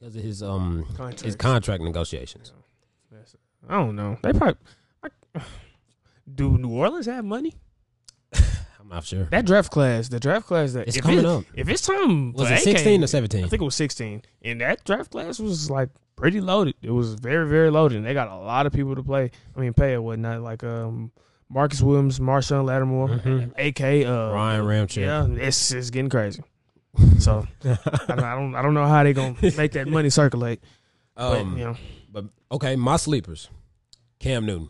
Because of his contract negotiations. I don't know. They probably do. New Orleans have money? I'm not sure. That draft class, that it's coming up. If it's time, was it 16 or 17? I think it was 16. And that draft class was like pretty loaded. It was very, very loaded. And they got a lot of people to play. I mean, pay or whatnot. Like Marcus Williams, Marshawn Lattimore, A.K. Ryan Ramchick. Yeah, it's getting crazy. So I don't know how they gonna make that money circulate. But, you know. But okay, my sleepers, Cam Newton.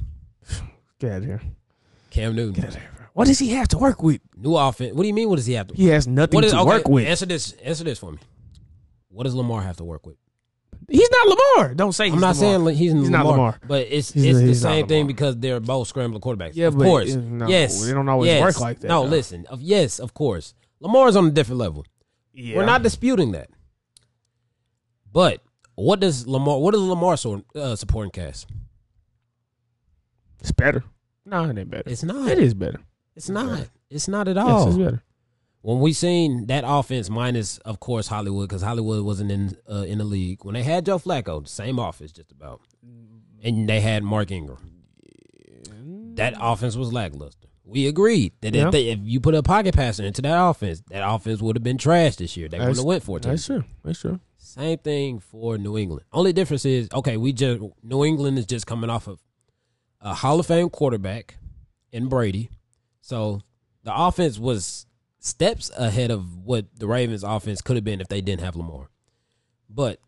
Get out of here, Cam Newton. Get out of here. What does he have to work with? New offense. What do you mean? What does he have to? He has nothing to work with. Answer this for me. What does Lamar have to work with? He's not Lamar. Don't say he's Lamar. I'm not saying he's Lamar, not Lamar, but it's the same thing because they're both scrambling quarterbacks. Yeah, of course. No, yes, they don't always work like that. No, listen. Yes, of course. Lamar's on a different level. Yeah. We're not disputing that. But what is Lamar's supporting cast? It's better. No, it ain't better. It's not. It is better. It's not. Better. It's not at all. Yes, it's better. When we seen that offense, minus, of course, Hollywood, because Hollywood wasn't in the league. When they had Joe Flacco, the same offense just about. And they had Mark Ingram. That offense was lackluster. We agreed that if you put a pocket passer into that offense would have been trash this year. They wouldn't have went for it. That's true. That's true. Same thing for New England. Only difference is, okay, New England is just coming off of a Hall of Fame quarterback in Brady. So the offense was steps ahead of what the Ravens offense could have been if they didn't have Lamar. But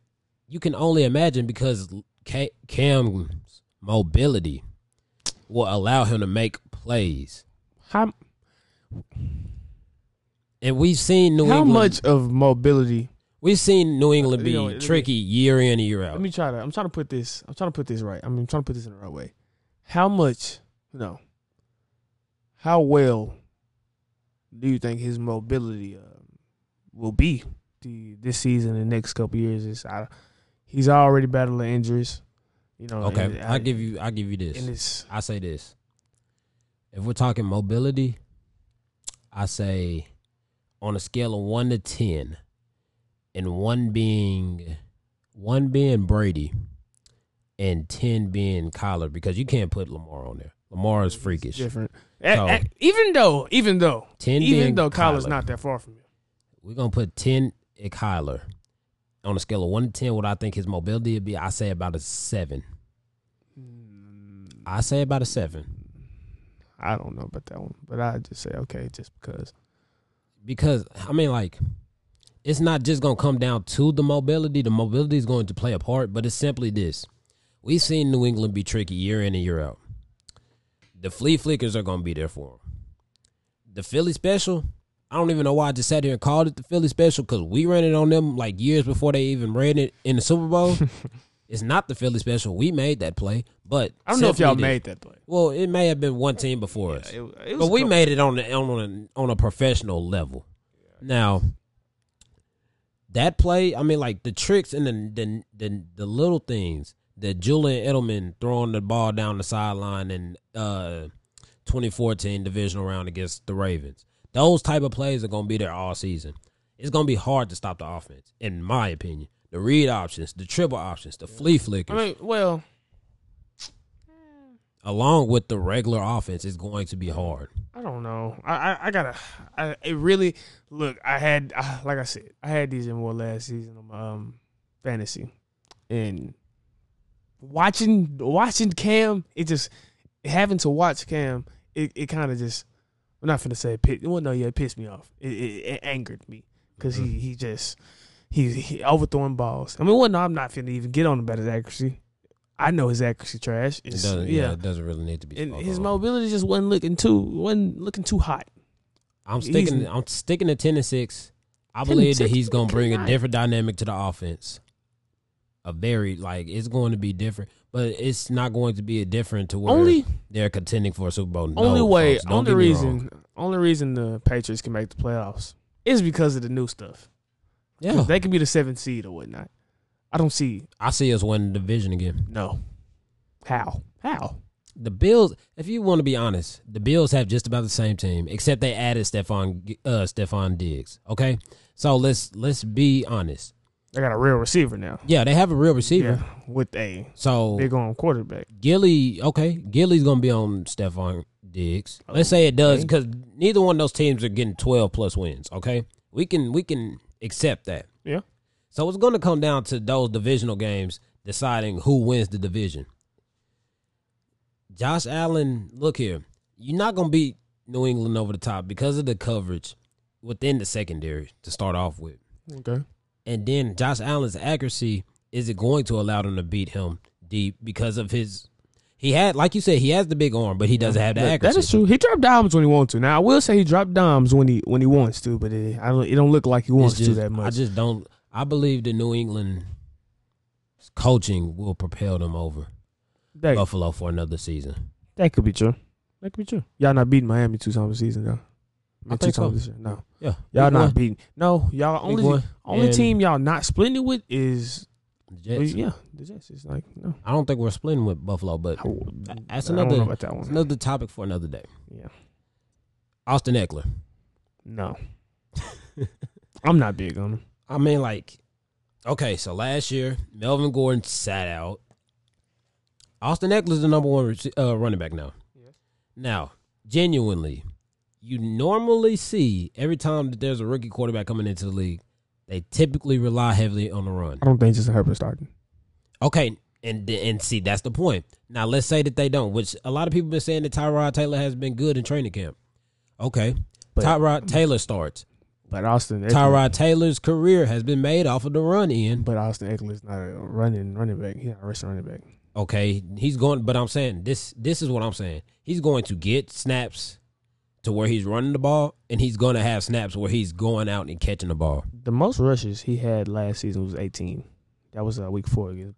you can only imagine because Cam's mobility will allow him to make plays. And we've seen New England. How much of mobility? We've seen New England be tricky year in and year out. I'm trying to put this. I'm trying to put this right. I'm trying to put this in the right way. How well do you think his mobility will be this season and the next couple of years? He's already battling injuries. You know. Okay. I'll give you this. I say this. If we're talking mobility, I say on a scale of 1 to 10, and one being Brady, and 10 being Kyler, because you can't put Lamar on there. Lamar is freakish. It's different. So, even though 10 even though Kyler's not that far from you, we're gonna put 10 at Kyler. On a scale of 1 to 10, what I think his mobility would be, I say about a 7. I say about a 7. I don't know about that one, but I just say, okay, just because. Because, I mean, like, it's not just going to come down to the mobility. The mobility is going to play a part, but it's simply this. We've seen New England be tricky year in and year out. The flea flickers are going to be there for them. The Philly special, I don't even know why I just sat here and called it the Philly special because we ran it on them like years before they even ran it in the Super Bowl. It's not the Philly special. We made that play, but I don't know if y'all made that play. Well, it may have been one team before us, but we made it on a professional level. Yeah. Now, that play, I mean, like the tricks and the little things that Julian Edelman throwing the ball down the sideline in 2014 divisional round against the Ravens. Those type of plays are going to be there all season. It's going to be hard to stop the offense, in my opinion. The read options, the triple options, the flea flickers. I mean, well, along with the regular offense, it's going to be hard. I don't know. Like I said, I had DJ Moore last season on my fantasy, and watching Cam, it kind of just. I'm not finna say it pissed. Well, no, yeah, it pissed me off. It angered me because he just. He's overthrowing balls. I mean, well, no, I'm not finna even get on about his accuracy. I know his accuracy trash. It doesn't really need to be. And his mobility just wasn't looking too hot. I'm sticking to 10 and 6. I believe that he's gonna bring a different dynamic to the offense. It's going to be different, but it's not going to be a different to where they're contending for a Super Bowl. Only reason the Patriots can make the playoffs is because of the new stuff. Yeah, they can be the 7th seed or whatnot. I see us winning the division again. No. How? The Bills, if you want to be honest, the Bills have just about the same team, except they added Stephon Diggs. Okay? So let's be honest. They got a real receiver now. Yeah, they have a real receiver. Yeah, with a big on quarterback. Gilly's going to be on Stephon Diggs. Let's say it does, because neither one of those teams are getting 12-plus wins, okay? We can accept that. Yeah. So it's going to come down to those divisional games deciding who wins the division. Josh Allen, look here. You're not going to beat New England over the top because of the coverage within the secondary to start off with. Okay. And then Josh Allen's accuracy isn't going to allow them to beat him deep because of his – he had, like you said, he has the big arm, but he doesn't have the accuracy. That is true. He dropped dimes when he wants to. Now, I will say he dropped dimes when he wants to, but it don't look like he wants to that much. I just don't – I believe the New England coaching will propel them over Buffalo for another season. That could be true. That could be true. Y'all not beating Miami 2 times a season, though. No. Yeah. Y'all not beating. No, y'all only team y'all not splitting with is the Jets. Yeah, the Jets. It's like, no. I don't think we're splitting with Buffalo, but that's another topic for another day. Yeah. Austin Ekeler. No. I'm not big on him. I mean, like, okay, so last year, Melvin Gordon sat out. Austin Ekeler's the number one running back now. Yeah. Now, genuinely, you normally see every time that there's a rookie quarterback coming into the league, they typically rely heavily on the run. I don't think it's Herbert starting. Okay, and see, that's the point. Now, let's say that they don't, which a lot of people have been saying that Tyrod Taylor has been good in training camp. Okay, but Tyrod Taylor starts. But Austin Ekeler, Tyrod Taylor's career has been made off of the run end. But Austin Ekeler's not a running back. He's not a rushing running back. Okay, he's going, but I'm saying, this is what I'm saying. He's going to get snaps to where he's running the ball, and he's going to have snaps where he's going out and catching the ball. The most rushes he had last season was 18. That was week 4 against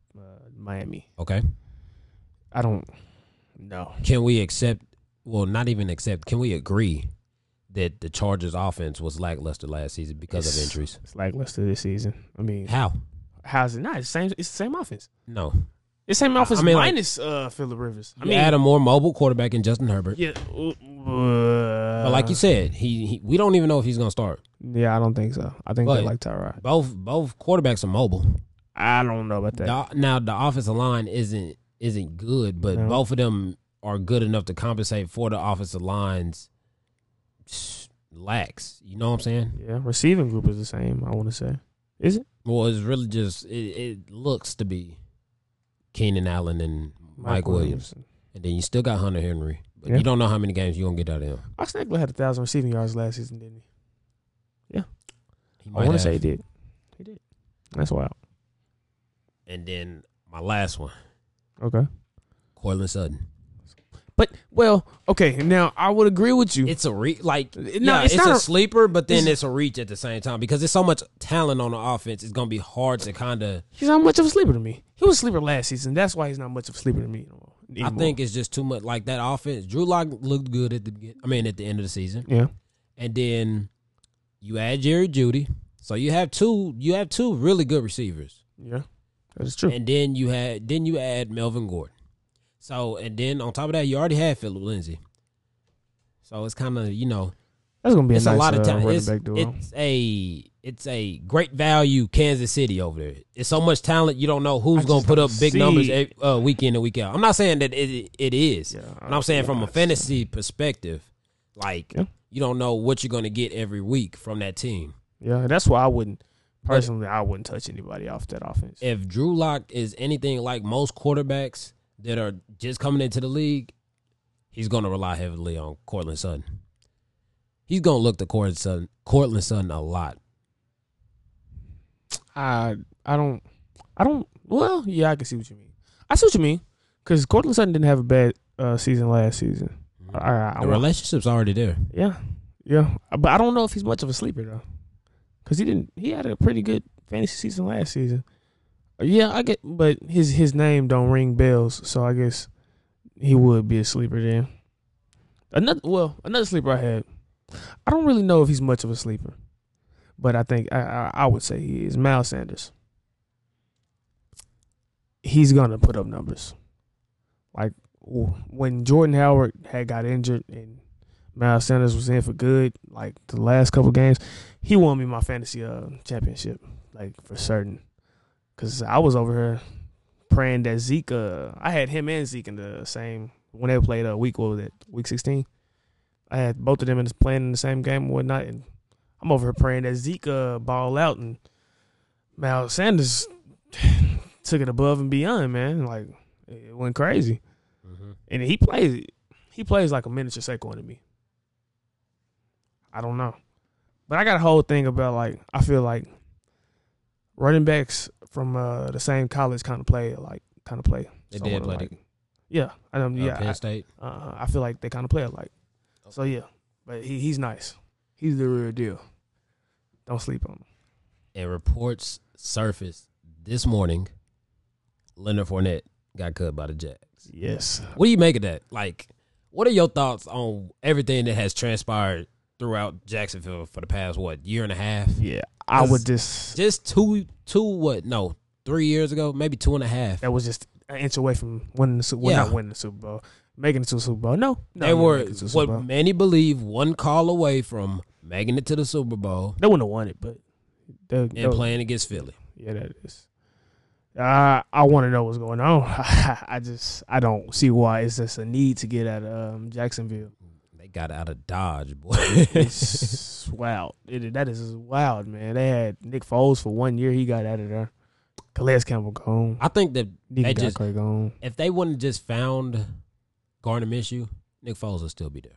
Miami. Okay. I don't know. Can we accept – well, not even accept. Can we agree that the Chargers' offense was lackluster last season because of injuries? It's lackluster this season. I mean – how? How is it not? It's the same offense. No. It's the same offense minus Philip Rivers. I mean, add a more mobile quarterback in Justin Herbert. Yeah. But like you said, we don't even know if he's going to start. Yeah, I don't think so. I think they like Tyrod. Both quarterbacks are mobile. I don't know about that. Now, the offensive line isn't good, but both of them are good enough to compensate for the offensive line's lacks. You know what I'm saying? Yeah, receiving group is the same, I want to say. Is it? Well, it's really just it looks to be Keenan Allen and Mike Williams. And then you still got Hunter Henry. But you don't know how many games you're going to get out of him. Austin Ekeler had 1,000 receiving yards last season, didn't he? Yeah. I want to say he did. He did. That's wild. And then my last one. Okay. Courtland Sutton. But, well, okay, now I would agree with you. It's a reach. Like, it's not a sleeper, but then it's a reach at the same time because there's so much talent on the offense. It's going to be hard to kind of. He's not much of a sleeper to me. He was a sleeper last season. That's why he's not much of a sleeper to me anymore. I think it's just too much. Like, that offense, Drew Lock looked good at the end of the season. Yeah. And then you add Jerry Jeudy. So you have two really good receivers. Yeah, that's true. And then you add Melvin Gordon. So, and then on top of that, you already had Philip Lindsay. So it's kind of, that's going to be a nice lot of time. It's a great value Kansas City over there. It's so much talent, you don't know who's going to put up big numbers week in and week out. I'm not saying that it is. Yeah, I'm saying from a fantasy perspective, you don't know what you're going to get every week from that team. Yeah, that's why I wouldn't touch anybody off that offense. If Drew Lock is anything like most quarterbacks that are just coming into the league, he's going to rely heavily on Courtland Sutton. He's going to look to Courtland Sutton a lot. I can see what you mean. I see what you mean because Courtland Sutton didn't have a bad season last season. Mm-hmm. The relationship's already there. Yeah, yeah. But I don't know if he's much of a sleeper, though, because he had a pretty good fantasy season last season. Yeah, I get, but his name don't ring bells, so I guess he would be a sleeper then. Another sleeper I had. I don't really know if he's much of a sleeper, but I think I would say he is. Miles Sanders. He's gonna put up numbers. Like when Jordan Howard had got injured and Miles Sanders was in for good, like the last couple games, he won me my fantasy championship, like for certain. Because I was over here praying that Zeke, I had him and Zeke in the same, when they played week 16? I had both of them playing in the same game and whatnot. And I'm over here praying that Zeke ball out, and Miles Sanders took it above and beyond, man. Like, it went crazy. Mm-hmm. And he plays like a miniature Saquon to me. I don't know. But I got a whole thing about, like, I feel like running backs from the same college kind of play. They did play. Like, yeah. Penn State. I feel like they kind of play alike. Okay. So, yeah. But he's nice. He's the real deal. Don't sleep on him. And reports surfaced this morning, Leonard Fournette got cut by the Jacks. Yes. What do you make of that? Like, what are your thoughts on everything that has transpired throughout Jacksonville for the past, year and a half? Yeah, I would just 3 years ago, maybe 2.5. That was just an inch away from winning the Super Bowl. Not winning the Super Bowl. Making it to the Super Bowl. No, they were what many believe one call away from making it to the Super Bowl. They wouldn't have won it, but they're playing against Philly. Yeah, that is. I want to know what's going on. I don't see why it's just a need to get out of Jacksonville. They got out of Dodge, boy. It's wild. That is wild, man. They had Nick Foles for 1 year. He got out of there. Calais Campbell gone. I think that they just gone. If they wouldn't just found Gardner Minshew, Nick Foles will still be there.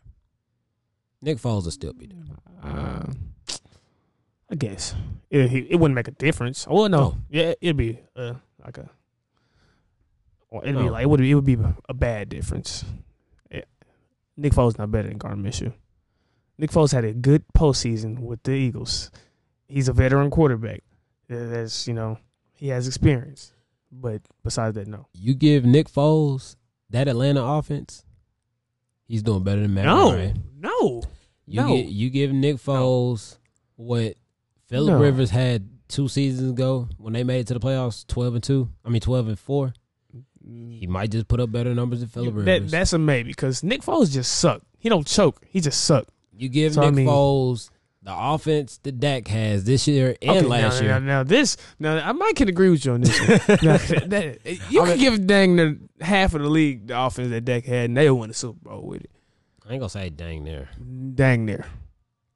I guess it wouldn't make a difference. Well, no. Yeah, it'd be like a. Or it'd be like it would be a bad difference. Yeah. Nick Foles not better than Gardner Minshew. Nick Foles had a good postseason with the Eagles. He's a veteran quarterback. That's he has experience. But besides that, no. You give Nick Foles that Atlanta offense, he's doing better than Matt Ryan. You give Nick Foles what Philip Rivers had 2 seasons ago when they made it to the playoffs, 12-4. He might just put up better numbers than Philip Rivers. That's a maybe, because Nick Foles just sucked. He don't choke. He just sucked. You give Foles the offense that Dak has this year last year. Now, Mike can agree with you on this one. Give dang half of the league the offense that Dak had, and they'll win the Super Bowl with it. I ain't going to say dang near.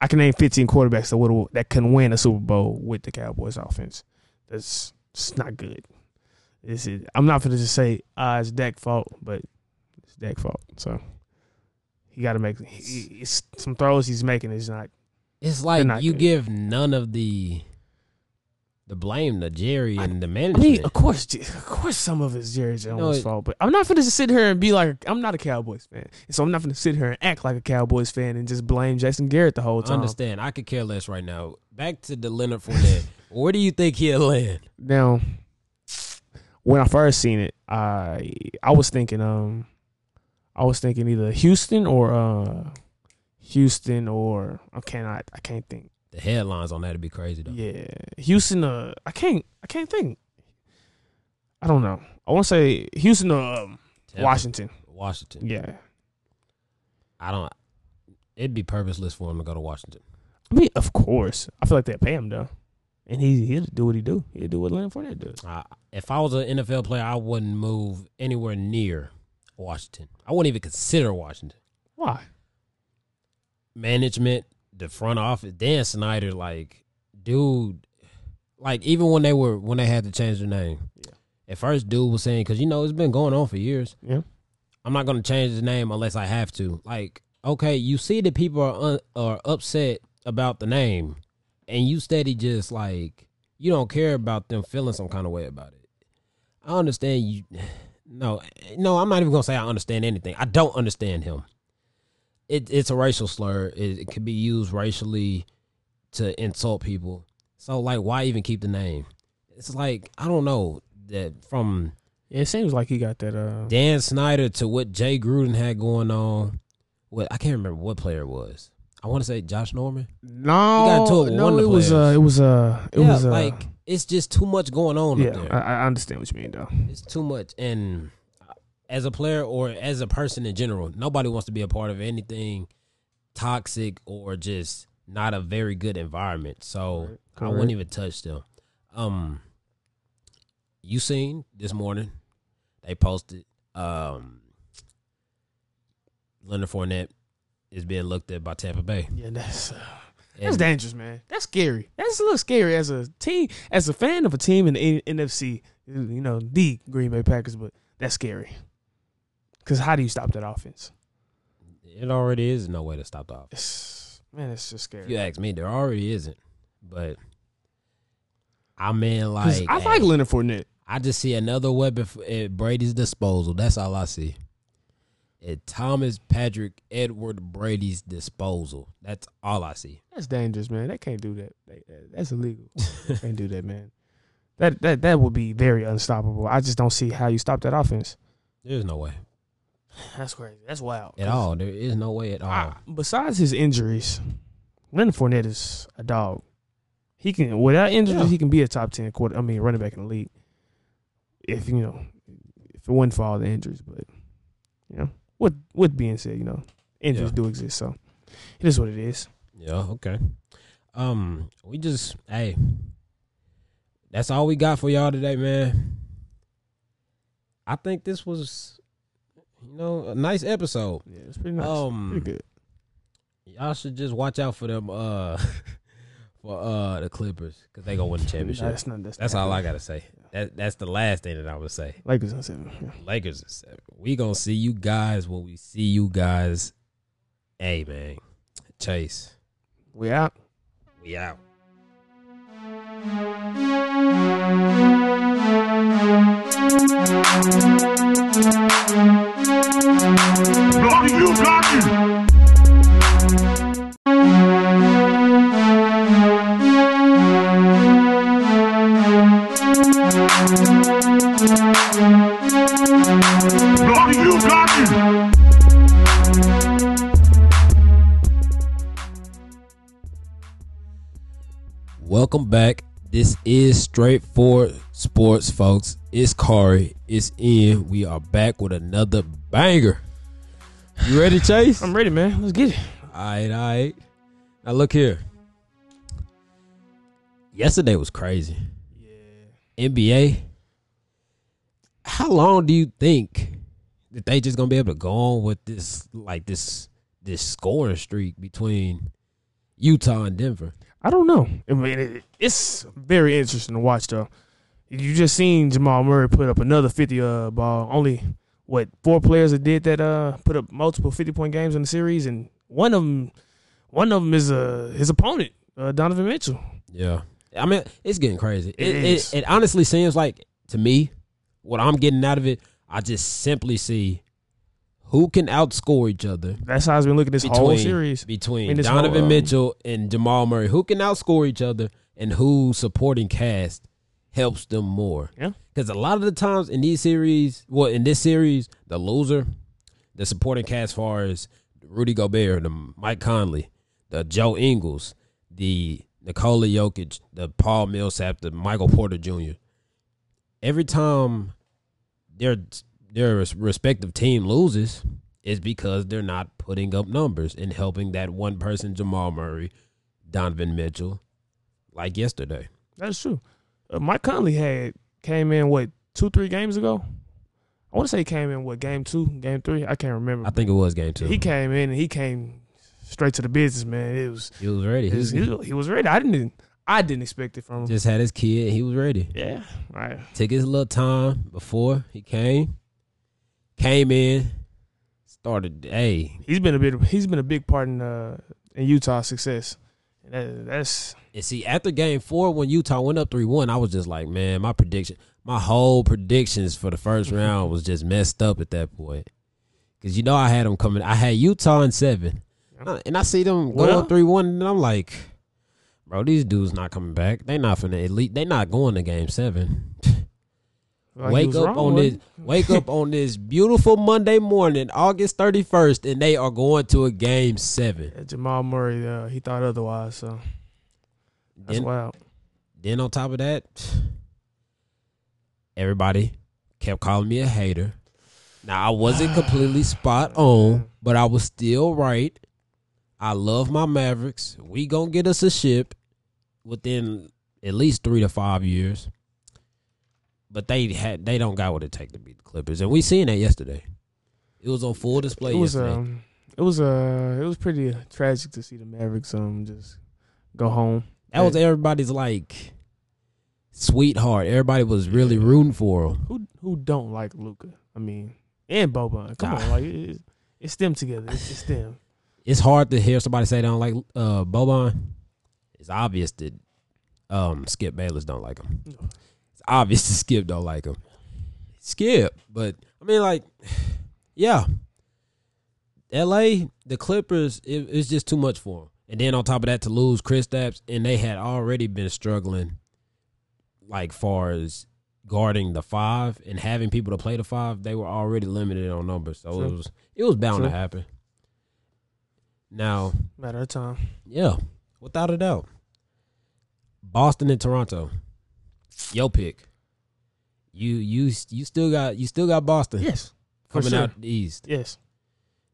I can name 15 quarterbacks that can win a Super Bowl with the Cowboys offense. That's not good. I'm not going to just say it's Dak's fault, but it's Dak's fault. So he got to make some throws he's making is not. It's like you give none of the blame to Jerry and the management. Of course, some of it's Jerry Jones' fault, but I'm not going to just sit here and be like, I'm not a Cowboys fan. And so I'm not going to sit here and act like a Cowboys fan and just blame Jason Garrett the whole time. I understand. I could care less right now. Back to the Leonard Fournette. Where do you think he'll land? Now, when I first seen it, I was thinking either Houston or I can't think. The headlines on that would be crazy though. Yeah. Houston I can't think. I don't know. I want to say Houston or Washington. Washington. Yeah. It'd be purposeless for him to go to Washington. I mean, of course. I feel like they'd pay him though. And he'll do what he do. He'll do what Leonard Fournette does. If I was an NFL player, I wouldn't move anywhere near Washington. I wouldn't even consider Washington. Why? Management, the front office, Dan Snyder, even when they had to change their name, at first dude was saying, because it's been going on for years. Yeah, I'm not going to change the name unless I have to. Like, okay, you see that people are upset about the name, and you steady just you don't care about them feeling some kind of way about it. I understand you. No, I'm not even going to say I understand anything. I don't understand him. It's a racial slur. It can be used racially to insult people. So, why even keep the name? It's I don't know that from. It seems like he got that. Dan Snyder to what Jay Gruden had going on. I can't remember what player it was. I want to say Josh Norman. It's just too much going on up there. I understand what you mean though. It's too much and. As a player or as a person in general, nobody wants to be a part of anything toxic or just not a very good environment. So I wouldn't even touch them. you seen this morning, they posted Leonard Fournette is being looked at by Tampa Bay. Yeah, that's dangerous, man. That's scary. That's a little scary as a team, as a fan of a team in the NFC, you know, the Green Bay Packers, but that's scary. Because how do you stop that offense? It already is no way to stop the offense. Man, it's just scary. If you ask me, there already isn't. But I mean, like, I like Leonard Fournette. I just see another weapon at Brady's disposal. That's all I see. At Thomas Patrick Edward Brady's disposal. That's all I see. That's dangerous, man. They can't do that. That's illegal. They can't do that, man. That would be very unstoppable. I just don't see how you stop that offense. There's no way. That's crazy. That's wild. At all. There is no way at all. Besides his injuries, Leonard Fournette is a dog. He can, without injuries, he can be a top 10 running back in the league. If, you know, if it wasn't for all the injuries, but, you know. With being said, you know, injuries do exist, so it is what it is. Yeah, okay. That's all we got for y'all today, man. I think this was, you know, a nice episode. Yeah, it's pretty nice. Pretty good. Y'all should just watch out for them for the Clippers, because they gonna win the championship. That's all I gotta say. That's the last thing that I would say. Lakers in 7. Yeah. Lakers in 7. We gonna see you guys when we see you guys. Hey, man. Chase. We out. We out. Welcome back. This is Straightforward Sports, folks. It's Corey. It's Ian. We are back with another banger. You ready, Chase? I'm ready, man. Let's get it. All right. Now, look here. Yesterday was crazy. Yeah. NBA. How long do you think that they just gonna be able to go on with this, like this scoring streak between Utah and Denver? I don't know. I mean, it's very interesting to watch, though. You just seen Jamal Murray put up another 50 ball. Only, 4 players that did that put up multiple 50-point games in the series, and one of them is his opponent, Donovan Mitchell. Yeah. I mean, it's getting crazy. It honestly seems like, to me, what I'm getting out of it, I just simply see who can outscore each other. That's how I've been looking this whole series. Between Donovan Mitchell and Jamal Murray, who can outscore each other and who supporting cast helps them more. Yeah. Because a lot of the times in these series, in this series, the loser, the supporting cast as far as Rudy Gobert, the Mike Conley, the Joe Ingles, the Nikola Jokic, the Paul Millsap, the Michael Porter Jr., every time their respective team loses, it's because they're not putting up numbers and helping that one person, Jamal Murray, Donovan Mitchell, like yesterday. That's true. Mike Conley came in, 2-3 games ago? I want to say he came in, game 2, game 3? I can't remember. I think it was game 2. He came in and he came straight to the business, man. He was ready. He was ready. I didn't expect it from him. Just had his kid. He was ready. Yeah. Right. Took his little time before he came in, started. Hey, he's been a big part in Utah's success. And see, after game 4, when Utah went up 3-1, I was just like, man, my whole predictions for the first round was just messed up at that point. Because you know I had them coming. I had Utah in 7, and I see them go up 3-1, and I'm like, bro, these dudes not coming back. They not finna elite. They not going to game 7. Wake up on this beautiful Monday morning, August 31st, and they are going to a game 7. Yeah, Jamal Murray, he thought otherwise, so that's wild. Then on top of that, everybody kept calling me a hater. Now, I wasn't completely spot on, but I was still right. I love my Mavericks. We gonna get us a ship within at least 3 to 5 years. But they don't got what it takes to beat the Clippers, and we seen that yesterday. It was on full display yesterday. It was pretty tragic to see the Mavericks just go home. That was everybody's like sweetheart. Everybody was really rooting for him. Who don't like Luka? I mean, and Boban. Come on, like it's them together. It's them. It's hard to hear somebody say they don't like Boban. It's obvious that Skip Bayless don't like him. No. Obviously, Skip don't like him. Skip, but I mean, like, yeah. L.A., the Clippers, it's just too much for them. And then on top of that, to lose Kristaps, and they had already been struggling, like, far as guarding the five and having people to play the five, they were already limited on numbers. So True. it was bound to happen. Now, matter of time. Yeah, without a doubt. Boston and Toronto. Your pick. You still got Boston. Yes, coming out the East. Yes,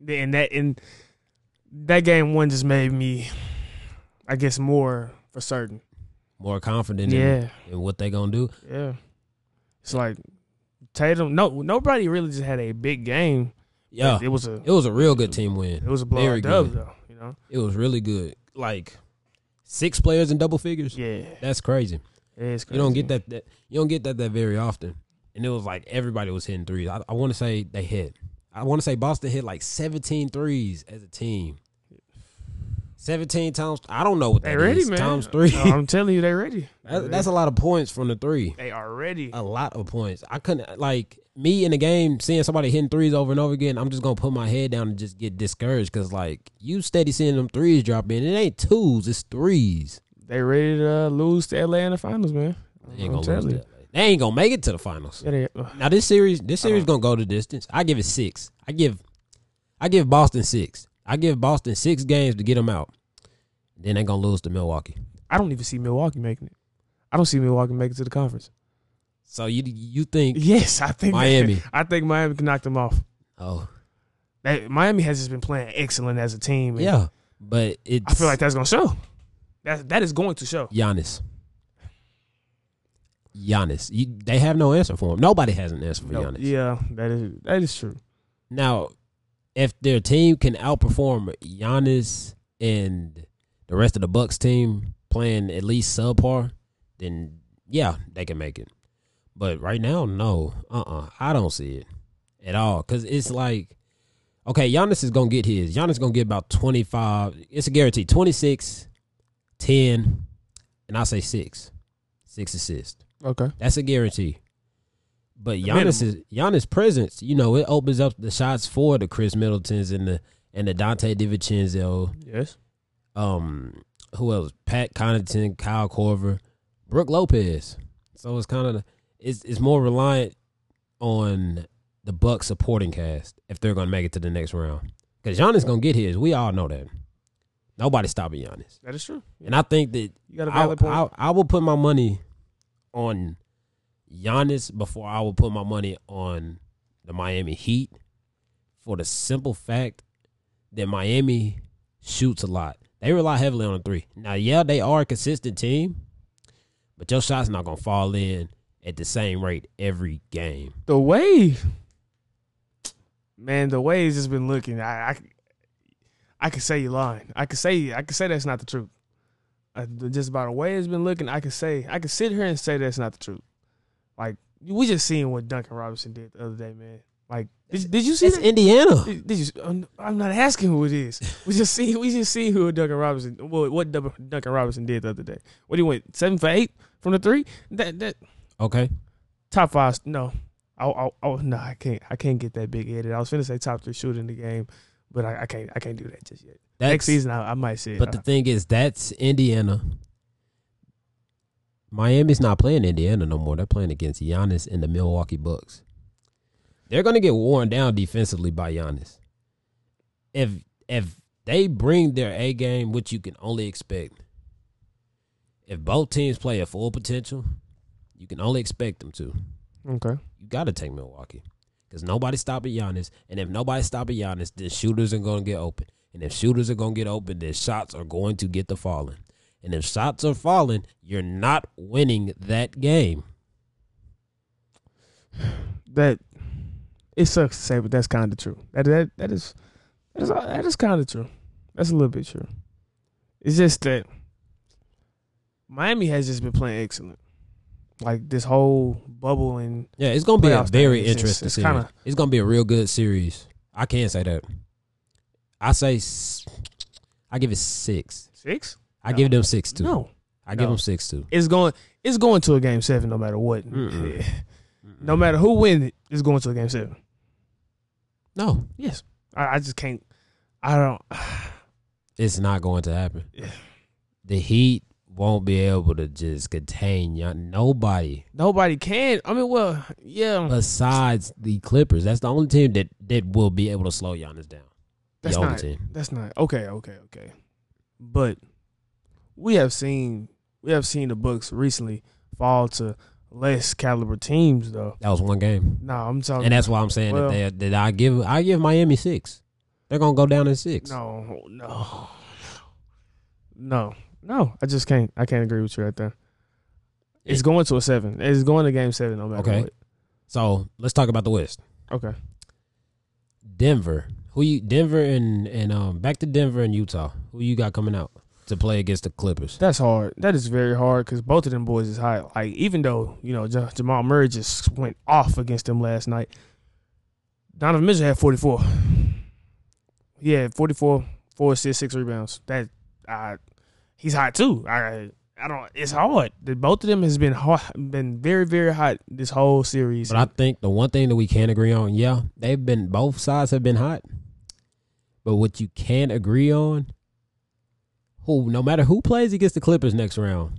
and that game one just made me, I guess, more for certain, more confident. Yeah. in what they gonna do. Yeah, it's like Tatum. No, nobody really just had a big game. Yeah, like it was a real good team win. It was a blowout dub though. You know, it was really good. Like 6 players in double figures. Yeah, that's crazy. You don't get that very often. And it was like everybody was hitting threes. I want to say they hit. I want to say Boston hit like 17 threes as a team. 17 times. I don't know what that ready, is. Man. Times 3. No, I'm telling you, they ready. That's a lot of points from the 3. They are ready. A lot of points. I couldn't, like, me in the game, seeing somebody hitting threes over and over again, I'm just going to put my head down and just get discouraged because, like, you steady seeing them threes drop in. It ain't twos. It's threes. They ready to lose to LA in the finals, man. They ain't gonna lose to LA. They ain't gonna make it to the finals. Yeah, now this series gonna go the distance. I give it 6. I give Boston 6. I give Boston 6 games to get them out. Then they gonna lose to Milwaukee. I don't even see Milwaukee making it. I don't see Milwaukee making it to the conference. So you think? Yes, I think Miami. I think Miami can knock them off. Oh, Miami has just been playing excellent as a team. And yeah, but I feel like that's gonna show. That is going to show. Giannis. They have no answer for him. Nobody has an answer for Giannis. Yeah, that is true. Now, if their team can outperform Giannis and the rest of the Bucks team playing at least subpar, then, yeah, they can make it. But right now, no. I don't see it at all. Because it's like, okay, Giannis is going to get his. Giannis is going to get about 25. It's a guarantee, 26 10, and I'll say 6. 6 assists. Okay. That's a guarantee. But Giannis' presence, you know, it opens up the shots for the Chris Middletons and the Dante DiVincenzo. Yes. Who else? Pat Connaughton, Kyle Korver, Brooke Lopez. So it's kind of it's more reliant on the Bucks supporting cast if they're going to make it to the next round. Because Giannis going to get his. We all know that. Nobody's stopping Giannis. That is true. Yeah. And I think that you got a valid point. I will put my money on Giannis before I will put my money on the Miami Heat for the simple fact that Miami shoots a lot. They rely heavily on the 3. Now, yeah, they are a consistent team, but your shot's not going to fall in at the same rate every game. The way, man, the way has just been looking. I can say you're lying. I can say that's not the truth. Just by the way it's been looking, I can sit here and say that's not the truth. Like, we just seen what Duncan Robinson did the other day, man. Like, did you see that? It's Indiana. I'm not asking who it is. We just see who Duncan Robinson. Well, what Duncan Robinson did the other day. What he went 7 for 8 from the 3. That. Okay. Top 5. No. No. I can't get that big headed. I was finna say top 3 shooter in the game. But I can't do that just yet. Next season, I might say it. But the thing is, that's Indiana. Miami's not playing Indiana no more. They're playing against Giannis and the Milwaukee Bucks. They're going to get worn down defensively by Giannis. If they bring their A game, which you can only expect, if both teams play at full potential, you can only expect them to. Okay. You got to take Milwaukee. Because nobody's stopping Giannis. And if nobody's stopping Giannis, then shooters are going to get open. And if shooters are going to get open, then shots are going to get to falling. And if shots are falling, you're not winning that game. that it sucks to say, but that's kind of true. That is kind of true. That's a little bit true. It's just that Miami has just been playing excellent. Like this whole bubble and yeah, it's gonna be a very interesting series. It's gonna be a real good series. I can't say that. I give it 6. 6? Give them 6-2. No, give them 6-2. It's going to a game 7 no matter what. Yeah. No matter who wins it, it's going to a game 7. No. Yes. I just can't. I don't. It's not going to happen. Yeah. The Heat won't be able to just contain nobody. Nobody can. I mean, well, yeah. Besides the Clippers, that's the only team that will be able to slow Giannis down. Okay. But we have seen the Bucks recently fall to less caliber teams though. That was one game. No, I'm talking, and that's why I'm saying I give Miami 6. They're gonna go down in 6. No. I just can't. I can't agree with you right there. It's going to a 7. It's going to game 7 no matter what. Okay. So let's talk about the West. Okay. Denver. Denver and back to Denver and Utah. Who you got coming out to play against the Clippers? That's hard. That is very hard because both of them boys is high. Like even though Jamal Murray just went off against them last night, Donovan Mitchell had 44. He had 44, 4 assists, 6 rebounds. He's hot too. I don't. It's hard. Both of them has been hot, been very, very hot this whole series. But I think the one thing that we can agree on, both sides have been hot. But what you can't agree on, no matter who plays against the Clippers next round,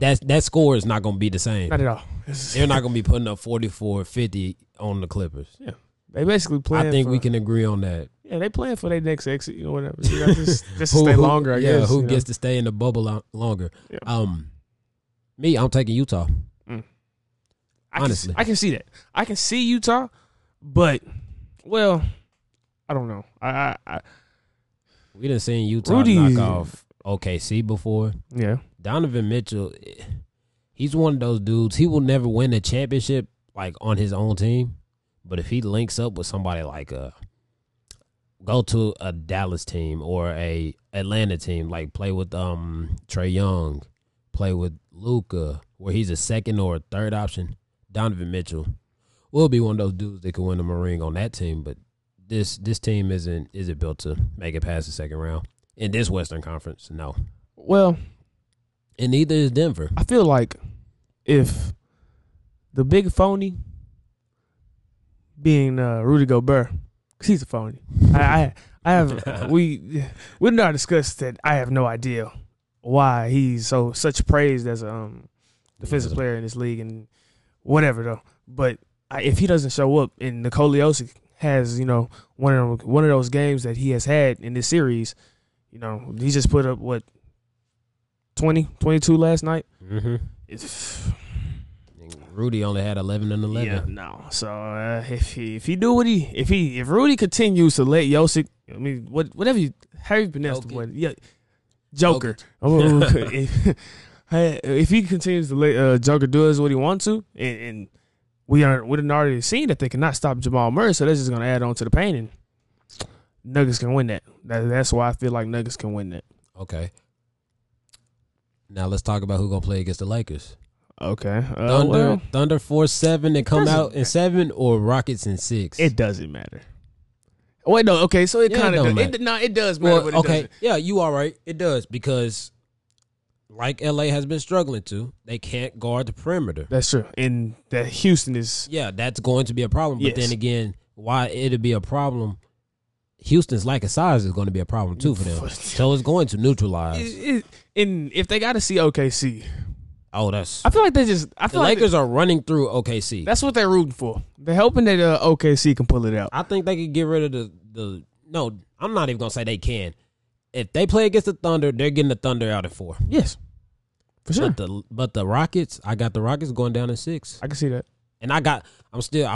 that score is not going to be the same. Not at all. They're not going to be putting up 44, 50 on the Clippers. Yeah, they basically playing. I think we can agree on that. Yeah, they playing for their next exit, whatever. You know, just to stay longer, I guess. Yeah, who gets to stay in the bubble longer? Yeah. I'm taking Utah. Honestly. I can see that. I can see Utah, but, well, I don't know. We done seen Utah knock off OKC before. Yeah. Donovan Mitchell, he's one of those dudes. He will never win a championship like on his own team, but if he links up with somebody like go to a Dallas team or a Atlanta team, like play with Trae Young, play with Luka, where he's a second or a third option. Donovan Mitchell will be one of those dudes that can win them a ring on that team, but this team isn't built to make it past the second round in this Western Conference. No. Well, and neither is Denver. I feel like if the big phony being Rudy Gobert. Because he's a phony. We've not discussed that. I have no idea why he's such praised as a defensive player in this league and whatever though. But if he doesn't show up, and Nikola Jokic has one of those games that he has had in this series, he just put up what 20, 22 last night. Mm-hmm. Rudy only had 11 and 11. Yeah, no. So if Rudy continues to let Jokic, I mean, how you pronounce the word? Yeah, Joker. If he continues to let Joker do what he wants to, and we've already seen that they cannot stop Jamal Murray, so that's just gonna add on to the pain, and Nuggets can win that. That's why I feel like Nuggets can win that. Okay. Now let's talk about who's gonna play against the Lakers. Okay. Thunder 4-7 and come out in 7 or Rockets in 6? It doesn't matter. Wait, no. Okay, so it kind of does. It does matter, but it doesn't. Yeah, you are right. It does because like LA has been struggling to, they can't guard the perimeter. That's true. And that Houston is. Yeah, that's going to be a problem. But then again, why it'll be a problem, Houston's lack of size is going to be a problem too for them. So it's going to neutralize. And if they got to see OKC. Oh, that's. I feel like they just. Lakers are running through OKC. That's what they're rooting for. They're hoping that OKC can pull it out. I think they could get rid of the. No, I'm not even gonna say they can. If they play against the Thunder, they're getting the Thunder out at 4. Yes, for sure. But the Rockets, I got the Rockets going down in 6. I can see that. And I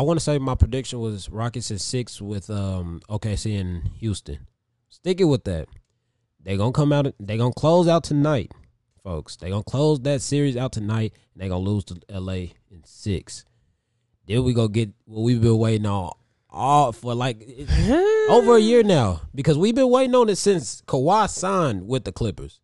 want to say my prediction was Rockets in 6 with OKC and Houston. Stick it with that. They're gonna come out. They're gonna close out tonight. Folks, they're going to close that series out tonight, and they're going to lose to L.A. in 6. Then we go get what we've been waiting on all for like over a year now, because we've been waiting on it since Kawhi signed with the Clippers.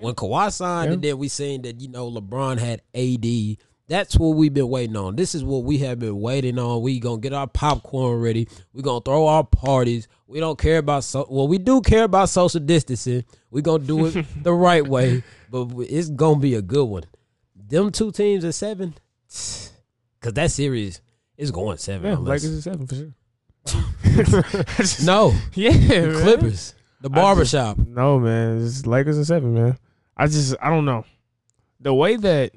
When Kawhi signed, and then we seen that, you know, LeBron had AD. That's what we've been waiting on. This is what we have been waiting on. We going to get our popcorn ready. We're going to throw our parties. We don't care about well, we do care about social distancing. We're going to do it the right way, but it's going to be a good one. Them two teams at 7, because that series is going 7. Yeah, Lakers at 7 for sure. No. Yeah, the Clippers. The barbershop. No, man. It's Lakers at 7, man. I don't know. The way that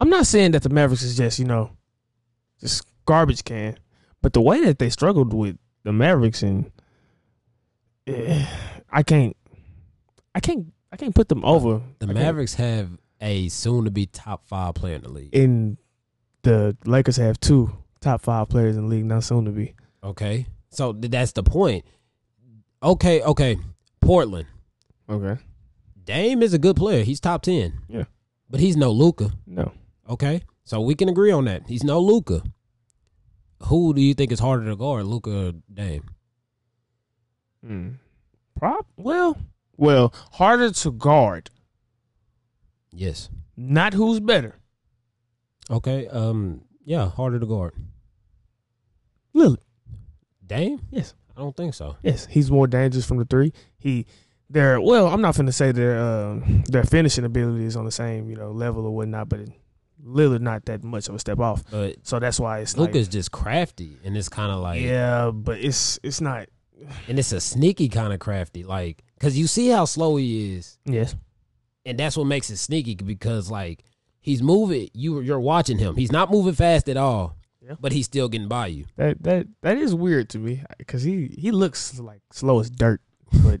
I'm not saying that the Mavericks is just, you know, just garbage can, but the way that they struggled with the Mavericks and I can't put them over. The Mavericks have a soon-to-be top 5 player in the league, and the Lakers have 2 top 5 players in the league, not soon-to-be. Okay, so that's the point. Okay, Portland. Okay, Dame is a good player. He's top 10. Yeah, but he's no Luka. No. Okay, so we can agree on that. He's no Luka. Who do you think is harder to guard, Luka or Dame? Well, harder to guard. Yes. Not who's better. Okay. Yeah, harder to guard. Lillard. Dame? Yes. I don't think so. Yes, he's more dangerous from the 3. I'm not finna say their finishing ability is on the same, you know, level or whatnot, but Lillard not that much of a step off. But so that's why it's Luka's just crafty, and it's kind of like, yeah, but it's not, and it's a sneaky kind of crafty, like, because you see how slow he is. Yes, and that's what makes it sneaky, because like he's moving, you're watching him. He's not moving fast at all, yeah, but he's still getting by you. That is weird to me, because he looks like slow as dirt, but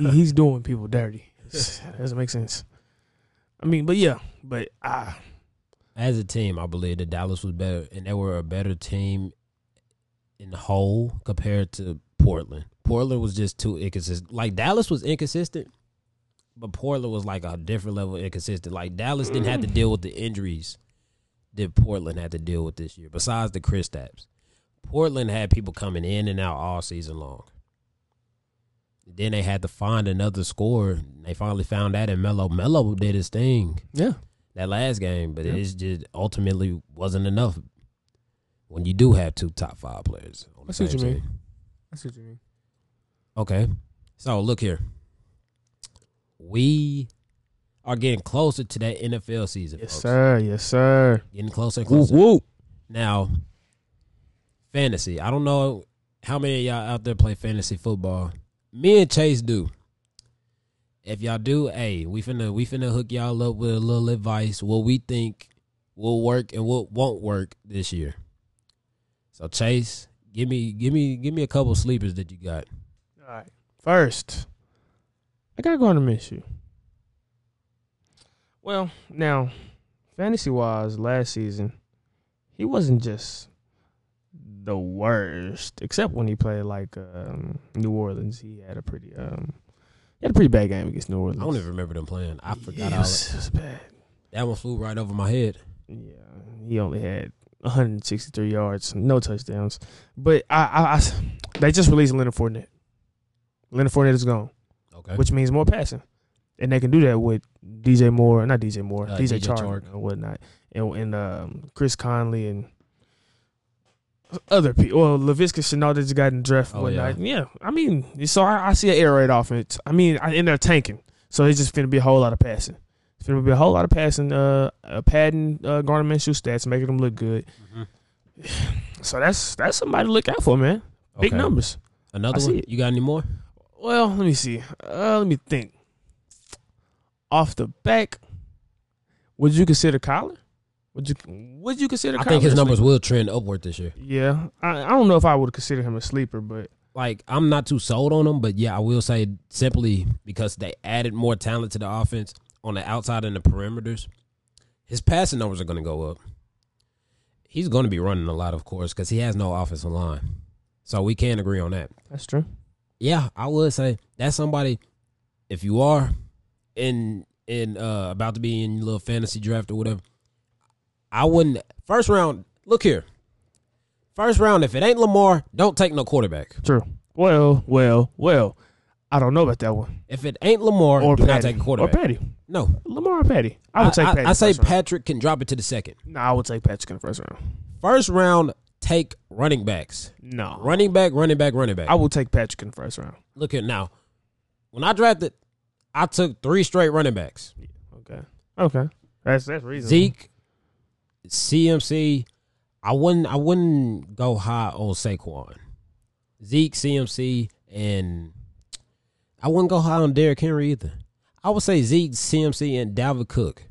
he's doing people dirty. It doesn't make sense. I mean, but as a team, I believe that Dallas was better, and they were a better team in whole compared to Portland. Portland was just too inconsistent. Like, Dallas was inconsistent, but Portland was like a different level of inconsistent. Like, Dallas didn't have to deal with the injuries that Portland had to deal with this year, besides the Kristaps. Portland had people coming in and out all season long. Then they had to find another scorer. They finally found that in Melo. Melo did his thing. Yeah. That last game, but it just ultimately wasn't enough when you do have 2 top 5 players on the same team. That's what you mean. Okay. So, look here. We are getting closer to that NFL season, yes, folks. Sir. Yes, sir. Getting closer and closer. Whoop. Now, fantasy. I don't know how many of y'all out there play fantasy football. Me and Chase do. If y'all do, hey, we finna hook y'all up with a little advice, what we think will work and what won't work this year. So Chase, give me a couple sleepers that you got. All right. First, I gotta go on to Minshew. Well, now, fantasy wise, last season, he wasn't just the worst, except when he played like New Orleans. He had a pretty bad game against New Orleans. I don't even remember them playing. I forgot all that. It was bad. That one flew right over my head. Yeah, he only had 163 yards, no touchdowns. But they just released Leonard Fournette. Leonard Fournette is gone. Okay. Which means more passing. And they can do that with DJ Chark and whatnot. And Chris Conley and other people, well, LaVisca Chenault that just got in draft. Oh, yeah. I mean, so I see an air raid offense. I mean, and they're tanking. So it's just finna be a whole lot of passing. It's finna be a whole lot of passing, padding Gardner Minshew stats, making them look good. Mm-hmm. So that's somebody to look out for, man. Okay. Big numbers. Another one? You got any more? Well, let me see. Let me think. Off the back, would you consider Kyler? Would you consider Kyler? I think his numbers will trend upward this year. Yeah. I don't know if I would consider him a sleeper, but like I'm not too sold on him, but yeah, I will say simply because they added more talent to the offense on the outside and the perimeters, his passing numbers are going to go up. He's going to be running a lot, of course, because he has no offensive line. So we can agree on that. That's true. Yeah, I would say that's somebody, if you are in about to be in your little fantasy draft or whatever, I wouldn't. First round, look here. First round, if it ain't Lamar, don't take no quarterback. True. Well. I don't know about that one. If it ain't Lamar, or do Patty. Not take a quarterback. Or Patty. No. Lamar or Patty. I would take Patty. I say Patrick round. Can drop it to the second. No, I would take Patrick in the first round. First round, take running backs. No. Running back. I will take Patrick in the first round. Look here now. When I drafted, I took 3 straight running backs. Okay. That's reasonable. Zeke, CMC. I wouldn't go high on Saquon. Zeke, CMC, and I wouldn't go high on Derrick Henry either. I would say Zeke, CMC, and Dalvin Cook.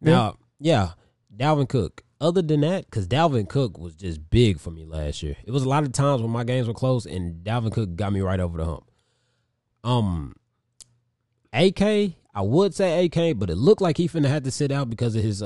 Now, Dalvin Cook. Other than that, because Dalvin Cook was just big for me last year. It was a lot of times when my games were close, and Dalvin Cook got me right over the hump. AK, I would say AK, but it looked like he finna have to sit out because of his